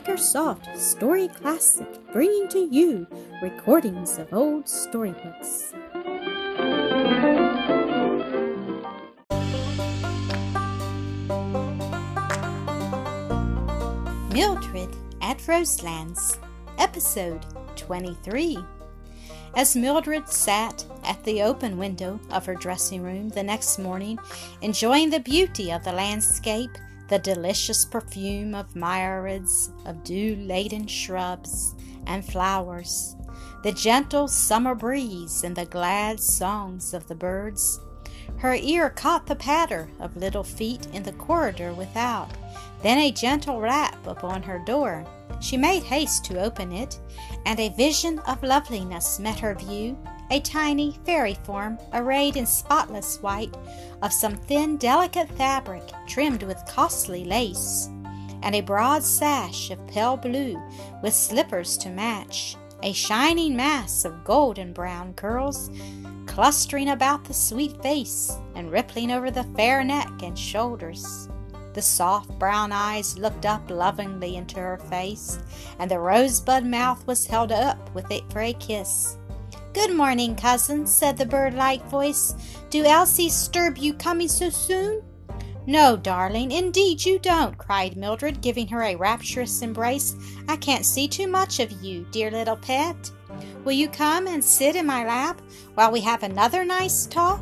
Microsoft Story Classic, bringing to you recordings of old storybooks. Mildred at Roselands, Episode 23. As Mildred sat at the open window of her dressing room the next morning, enjoying the beauty of the landscape, the delicious perfume of myriads of dew-laden shrubs and flowers, the gentle summer breeze and the glad songs of the birds, her ear caught the patter of little feet in the corridor without, then a gentle rap upon her door. She made haste to open it, and a vision of loveliness met her view, a tiny fairy form arrayed in spotless white of some thin, delicate fabric trimmed with costly lace, and a broad sash of pale blue with slippers to match, a shining mass of golden brown curls clustering about the sweet face and rippling over the fair neck and shoulders. The soft brown eyes looked up lovingly into her face, and the rosebud mouth was held up with it for a kiss. "Good morning, cousin," said the bird-like voice. "Do Elsie disturb you coming so soon?" "No, darling, indeed you don't," cried Mildred, giving her a rapturous embrace. "I can't see too much of you, dear little pet. Will you come and sit in my lap while we have another nice talk?"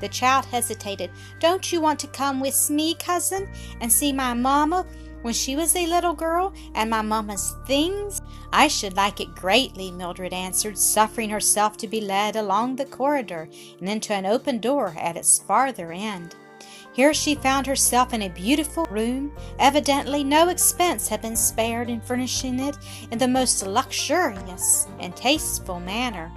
The child hesitated. "Don't you want to come with me, cousin, and see my mamma when she was a little girl and my mamma's things?" "I should like it greatly," Mildred answered, suffering herself to be led along the corridor and into an open door at its farther end. Here she found herself in a beautiful room. Evidently no expense had been spared in furnishing it in the most luxurious and tasteful manner.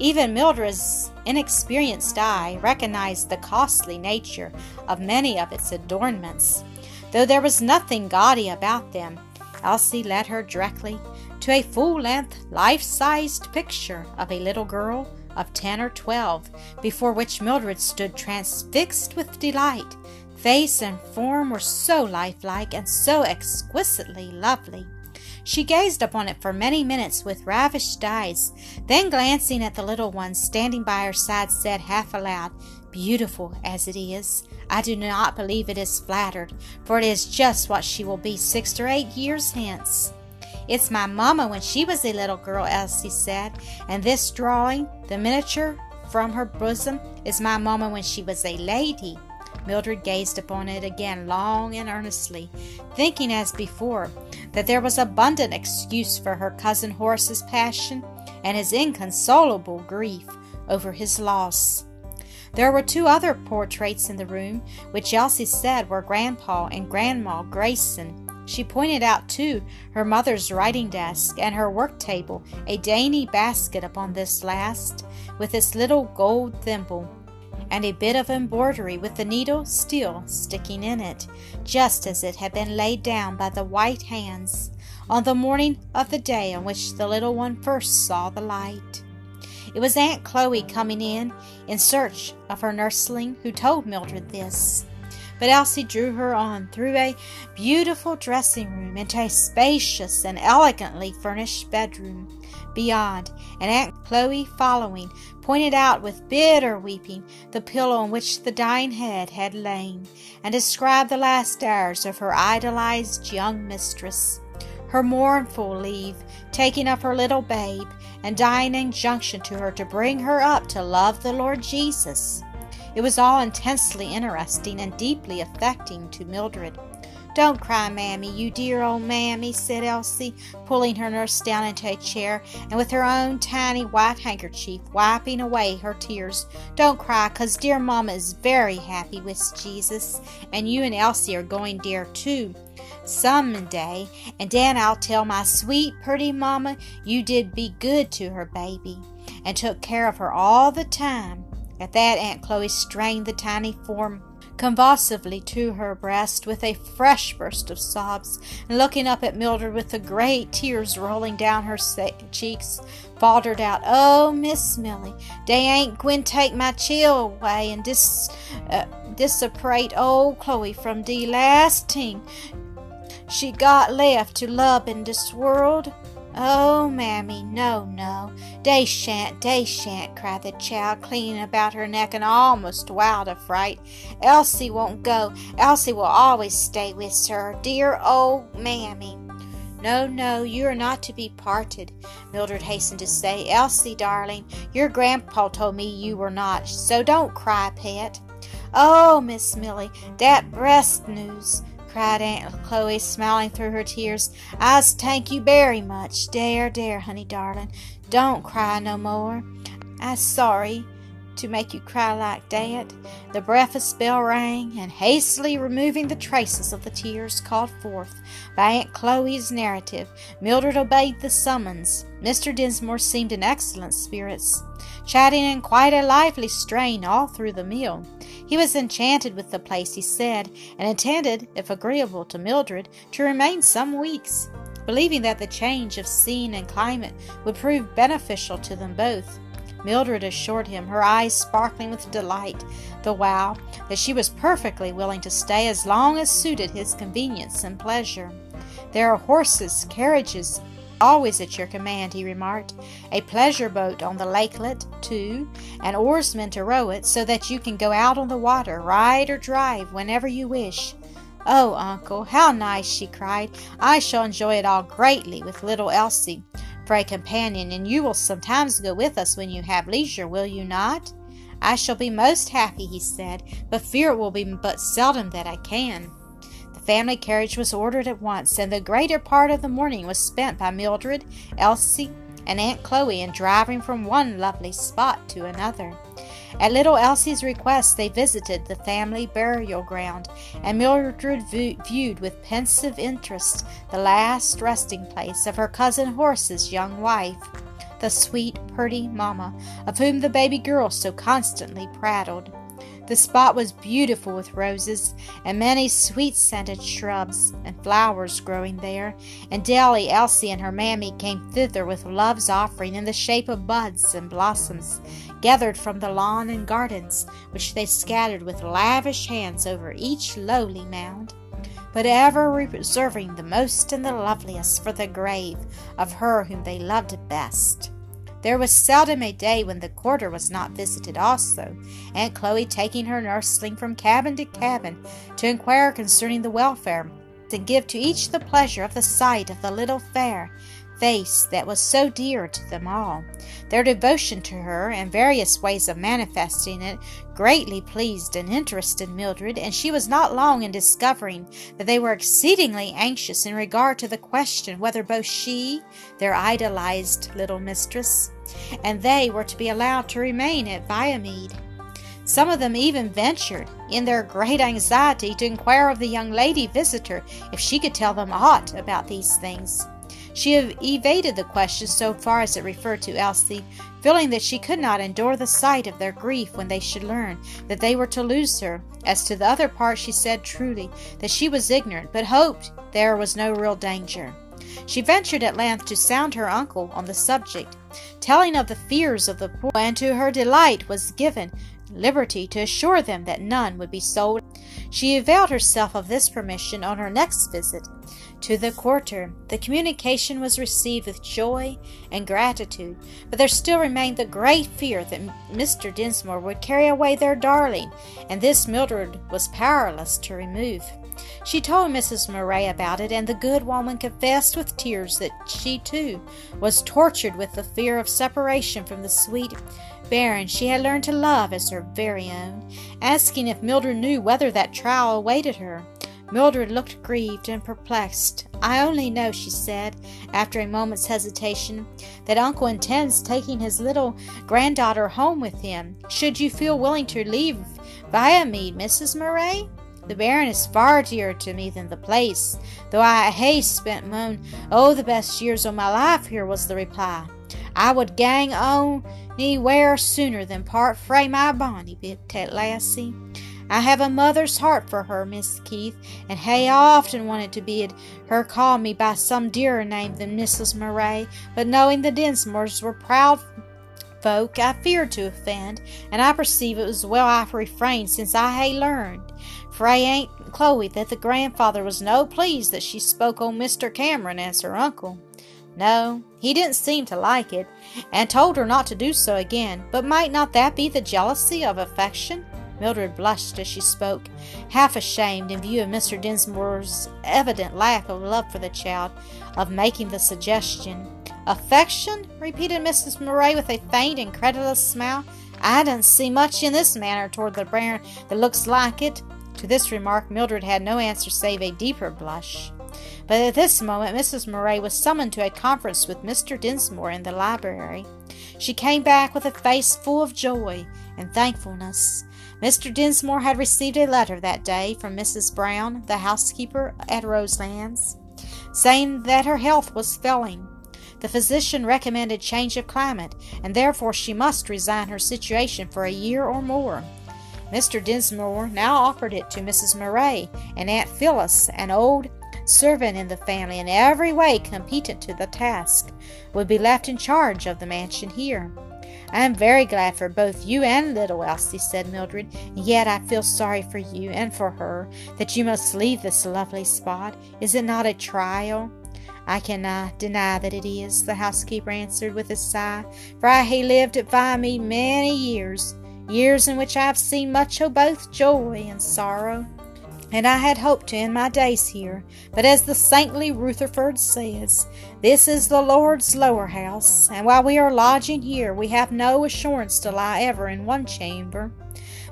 Even Mildred's inexperienced eye recognized the costly nature of many of its adornments, though there was nothing gaudy about them. Elsie led her directly to a full-length, life-sized picture of a little girl of 10 or 12, before which Mildred stood transfixed with delight. Face and form were so lifelike and so exquisitely lovely. She gazed upon it for many minutes with ravished eyes, then glancing at the little one standing by her side, said half aloud, "Beautiful as it is, I do not believe it is flattered, for it is just what she will be 6 or 8 years hence." "It's my mamma when she was a little girl," Elsie said, "and this drawing, the miniature from her bosom, is my mamma when she was a lady." Mildred gazed upon it again long and earnestly, thinking as before that there was abundant excuse for her cousin Horace's passion and his inconsolable grief over his loss. There were 2 other portraits in the room, which Elsie said were Grandpa and Grandma Grayson. She pointed out, too, her mother's writing desk and her work table, a dainty basket upon this last, with its little gold thimble, and a bit of embroidery with the needle still sticking in it, just as it had been laid down by the white hands on the morning of the day on which the little one first saw the light. It was Aunt Chloe coming in search of her nursling, who told Mildred this. But Elsie drew her on through a beautiful dressing room into a spacious and elegantly furnished bedroom beyond, and Aunt Chloe, following, pointed out with bitter weeping the pillow on which the dying head had lain, and described the last hours of her idolized young mistress, her mournful leave, taking up her little babe, and dying injunction to her to bring her up to love the Lord Jesus. It was all intensely interesting and deeply affecting to Mildred. "Don't cry, Mammy, you dear old Mammy," said Elsie, pulling her nurse down into a chair and with her own tiny white handkerchief wiping away her tears. "Don't cry, 'cause dear Mama is very happy with Jesus, and you and Elsie are going, dear, too, some day, and then I'll tell my sweet, pretty Mama you did be good to her baby and took care of her all the time." At that, Aunt Chloe strained the tiny form convulsively to her breast with a fresh burst of sobs, and looking up at Mildred with the great tears rolling down her cheeks, faltered out, "Oh, Miss Millie, dey ain't gwine take my chill away and disapprate old Chloe from de last ting she got left to love in this world. Oh, Mammy, no, no, they shan't, cried the child, clinging about her neck and almost wild of fright. Elsie won't go. Elsie will always stay with her, dear old Mammy. No, no, you are not to be parted, Mildred hastened to say. Elsie, darling, your grandpa told me you were not, so don't cry, pet. Oh, Miss Millie, that breast news, cried Aunt Chloe, smiling through her tears. I'se tank you very much. Dare, dare, honey, darling, don't cry no more. I'se sorry to make you cry like that. The breakfast bell rang, and hastily removing the traces of the tears called forth by Aunt Chloe's narrative, Mildred obeyed the summons. Mr. Dinsmore seemed in excellent spirits, chatting in quite a lively strain all through the meal. He was enchanted with the place, he said, and intended, if agreeable to Mildred, to remain some weeks, believing that the change of scene and climate would prove beneficial to them both. Mildred assured him, her eyes sparkling with delight the while, that she was perfectly willing to stay as long as suited his convenience and pleasure. There are horses, carriages, always at your command, he remarked, a pleasure boat on the lakelet, too, and oarsmen to row it, so that you can go out on the water, ride or drive, whenever you wish. Oh, uncle, how nice, she cried. I shall enjoy it all greatly with little Elsie for a companion, and you will sometimes go with us when you have leisure, will you not? I shall be most happy, he said, but fear it will be but seldom that I can. Family carriage was ordered at once, and the greater part of the morning was spent by Mildred, Elsie, and Aunt Chloe in driving from one lovely spot to another. At little Elsie's request, they visited the family burial ground, and Mildred viewed with pensive interest the last resting place of her cousin Horace's young wife, the sweet, pretty mamma, of whom the baby girl so constantly prattled. The spot was beautiful with roses and many sweet-scented shrubs and flowers growing there, and daily Elsie and her mammy came thither with love's offering in the shape of buds and blossoms gathered from the lawn and gardens, which they scattered with lavish hands over each lowly mound, but ever reserving the most and the loveliest for the grave of her whom they loved best. There was seldom a day when the quarter was not visited also, Aunt Chloe taking her nursling from cabin to cabin to inquire concerning the welfare, and give to each the pleasure of the sight of the little fair face that was so dear to them all. Their devotion to her, and various ways of manifesting it, greatly pleased and interested Mildred, and she was not long in discovering that they were exceedingly anxious in regard to the question whether both she, their idolized little mistress, and they were to be allowed to remain at Viamede. Some of them even ventured, in their great anxiety, to inquire of the young lady visitor if she could tell them aught about these things. She evaded the question so far as it referred to Elsie, feeling that she could not endure the sight of their grief when they should learn that they were to lose her. As to the other part, she said truly that she was ignorant, but hoped there was no real danger. She ventured at length to sound her uncle on the subject, telling of the fears of the poor, and to her delight was given liberty to assure them that none would be sold. She availed herself of this permission on her next visit to the quarter. The communication was received with joy and gratitude, but there still remained the great fear that Mr. Dinsmore would carry away their darling, and this Mildred was powerless to remove. She told Mrs. Murray about it, and the good woman confessed with tears that she, too, was tortured with the fear of separation from the sweet baron she had learned to love as her very own, asking if Mildred knew whether that trial awaited her. Mildred looked grieved and perplexed. I only know, she said, after a moment's hesitation, that uncle intends taking his little granddaughter home with him. Should you feel willing to leave Viamede, Mrs. Murray? The baron is far dearer to me than the place, though I hae spent mine, oh, the best years of my life here, was the reply. I would gang on anywhere sooner than part frae my bonny bit tat lassie. I have a mother's heart for her, Miss Keith, and hey, I often wanted to bid her call me by some dearer name than Mrs. Murray, but knowing the Dinsmores were proud folk I feared to offend, and I perceive it was well I refrained, since I hae learned frae Aunt Chloe that the grandfather was no pleased that she spoke on Mr. Cameron as her uncle. No, he didn't seem to like it, and told her not to do so again. But might not that be the jealousy of affection? Mildred blushed as she spoke, half ashamed, in view of Mr. Dinsmore's evident lack of love for the child, of making the suggestion. "Affection?" repeated Mrs. Murray with a faint and credulous smile. "I don't see much in this manner toward the bairn that looks like it." To this remark Mildred had no answer save a deeper blush. But at this moment Mrs. Murray was summoned to a conference with Mr. Dinsmore in the library. She came back with a face full of joy and thankfulness. Mr. Dinsmore had received a letter that day from Mrs. Brown, the housekeeper at Roselands, saying that her health was failing. The physician recommended change of climate, and therefore she must resign her situation for a year or more. Mr. Dinsmore now offered it to Mrs. Murray and Aunt Phyllis, an old servant in the family in every way competent to the task, would be left in charge of the mansion here. "I am very glad for both you and little Elsie," said Mildred, "yet I feel sorry for you and for her that you must leave this lovely spot. Is it not a trial?" "I cannot deny that it is," the housekeeper answered with a sigh, "for I hae lived at Viamede many years in which I have seen much of both joy and sorrow, and I had hoped to end my days here. But as the saintly Rutherford says, this is the Lord's lower house, and while we are lodging here we have no assurance to lie ever in one chamber,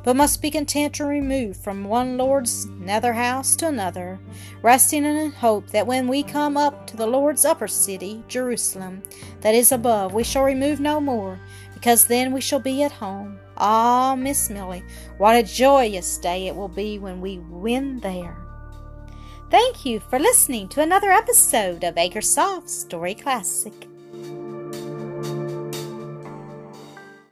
but must be content to remove from one Lord's nether house to another, resting in hope that when we come up to the Lord's upper city, Jerusalem, that is above, we shall remove no more, because then we shall be at home. Ah, Miss Millie, what a joyous day it will be when we win there." Thank you for listening to another episode of Microsoft Story Classic.